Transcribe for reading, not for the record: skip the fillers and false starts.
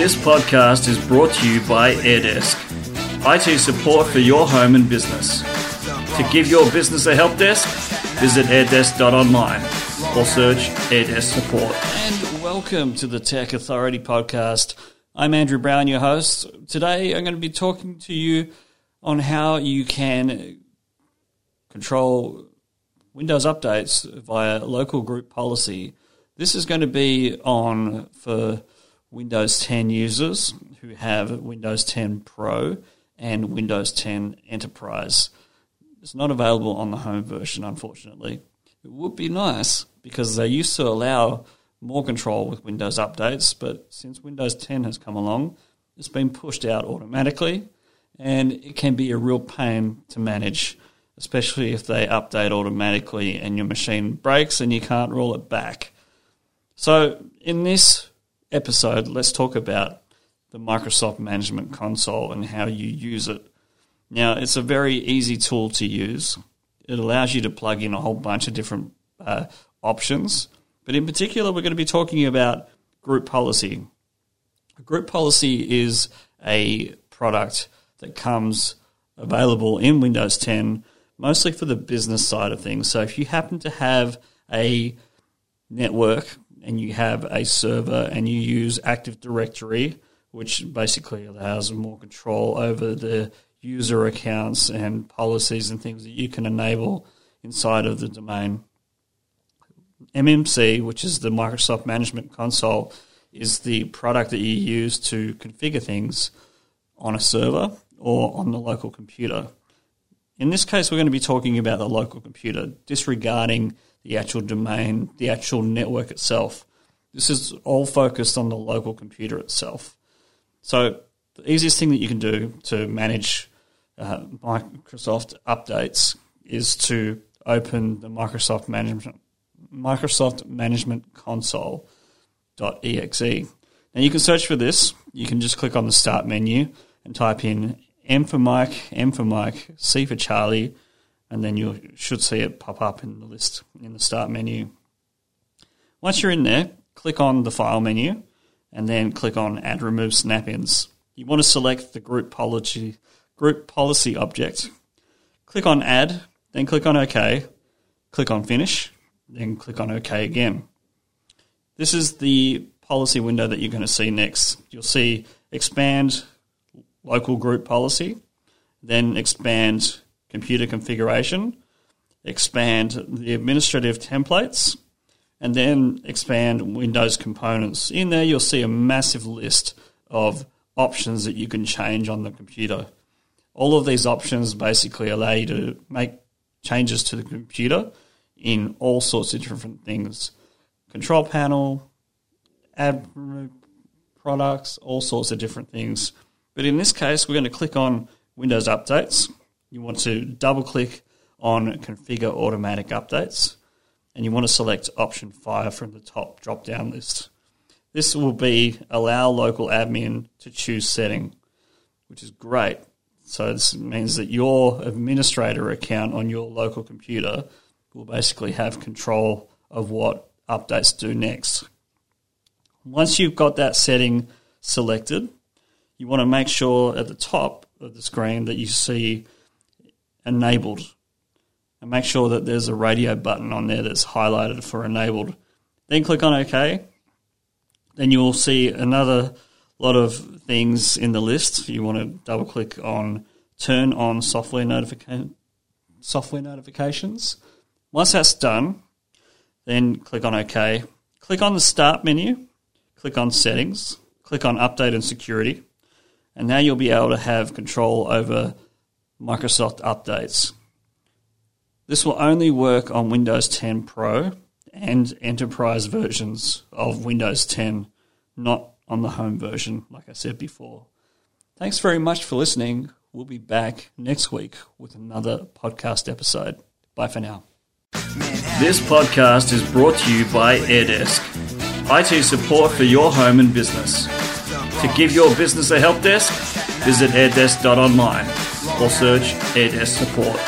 This podcast is brought to you by AirDesk, IT support for your home and business. To give your business a help desk, visit airdesk.online or search AirDesk support. And welcome to the Tech Authority Podcast. I'm Andrew Brown, your host. Today I'm going to be talking to you on how you can control Windows updates via local group policy. This is going to be on for Windows 10 users who have Windows 10 Pro and Windows 10 Enterprise. It's not available on the home version, unfortunately. It would be nice because they used to allow more control with Windows updates, but since Windows 10 has come along, it's been pushed out automatically, and it can be a real pain to manage, especially if they update automatically and your machine breaks and you can't roll it back. So in this episode, let's talk about the Microsoft Management Console and how you use it. Now, it's a very easy tool to use. It allows you to plug in a whole bunch of different options, but in particular, we're going to be talking about group policy. Group policy is a product that comes available in Windows 10, mostly for the business side of things. So if you happen to have a network and you have a server and you use Active Directory, which basically allows more control over the user accounts and policies and things that you can enable inside of the domain. MMC, which is the Microsoft Management Console, is the product that you use to configure things on a server or on the local computer. In this case, we're going to be talking about the local computer, disregarding the actual domain, the actual network itself. This is all focused on the local computer itself. So the easiest thing that you can do to manage Microsoft updates is to open the Microsoft Management Console.exe. Now you can search for this. You can just click on the Start menu and type in M for Mike, C for Charlie, and then you should see it pop up in the list in the Start menu. Once you're in there, click on the File menu and then click on Add Remove Snap-ins. You want to select the Group Policy object. Click on Add, then click on OK, click on Finish, then click on OK again. This is the policy window that you're going to see next. You'll see Expand Local Group Policy, then Expand Computer Configuration, Expand the Administrative Templates, and then Expand Windows Components. In there, you'll see a massive list of options that you can change on the computer. All of these options basically allow you to make changes to the computer in all sorts of different things. Control panel, add products, all sorts of different things. But in this case, we're going to click on Windows Updates. You want to double-click on Configure Automatic Updates, and you want to select Option 5 from the top drop-down list. This will be Allow Local Admin to Choose Setting, which is great. So this means that your administrator account on your local computer will basically have control of what updates do next. Once you've got that setting selected, you want to make sure at the top of the screen that you see Enabled, and make sure that there's a radio button on there that's highlighted for Enabled. Then click on OK. Then you will see another lot of things in the list. You want to double-click on Turn on Software Notifications. Once that's done, then click on OK. Click on the Start menu, click on Settings, click on Update and Security, and now you'll be able to have control over Microsoft Updates. This will only work on Windows 10 Pro and Enterprise versions of Windows 10, not on the home version, like I said before. Thanks very much for listening. We'll be back next week with another podcast episode. Bye for now. This podcast is brought to you by AirDesk, IT support for your home and business. To give your business a help desk, visit airdesk.online or search AirDesk support.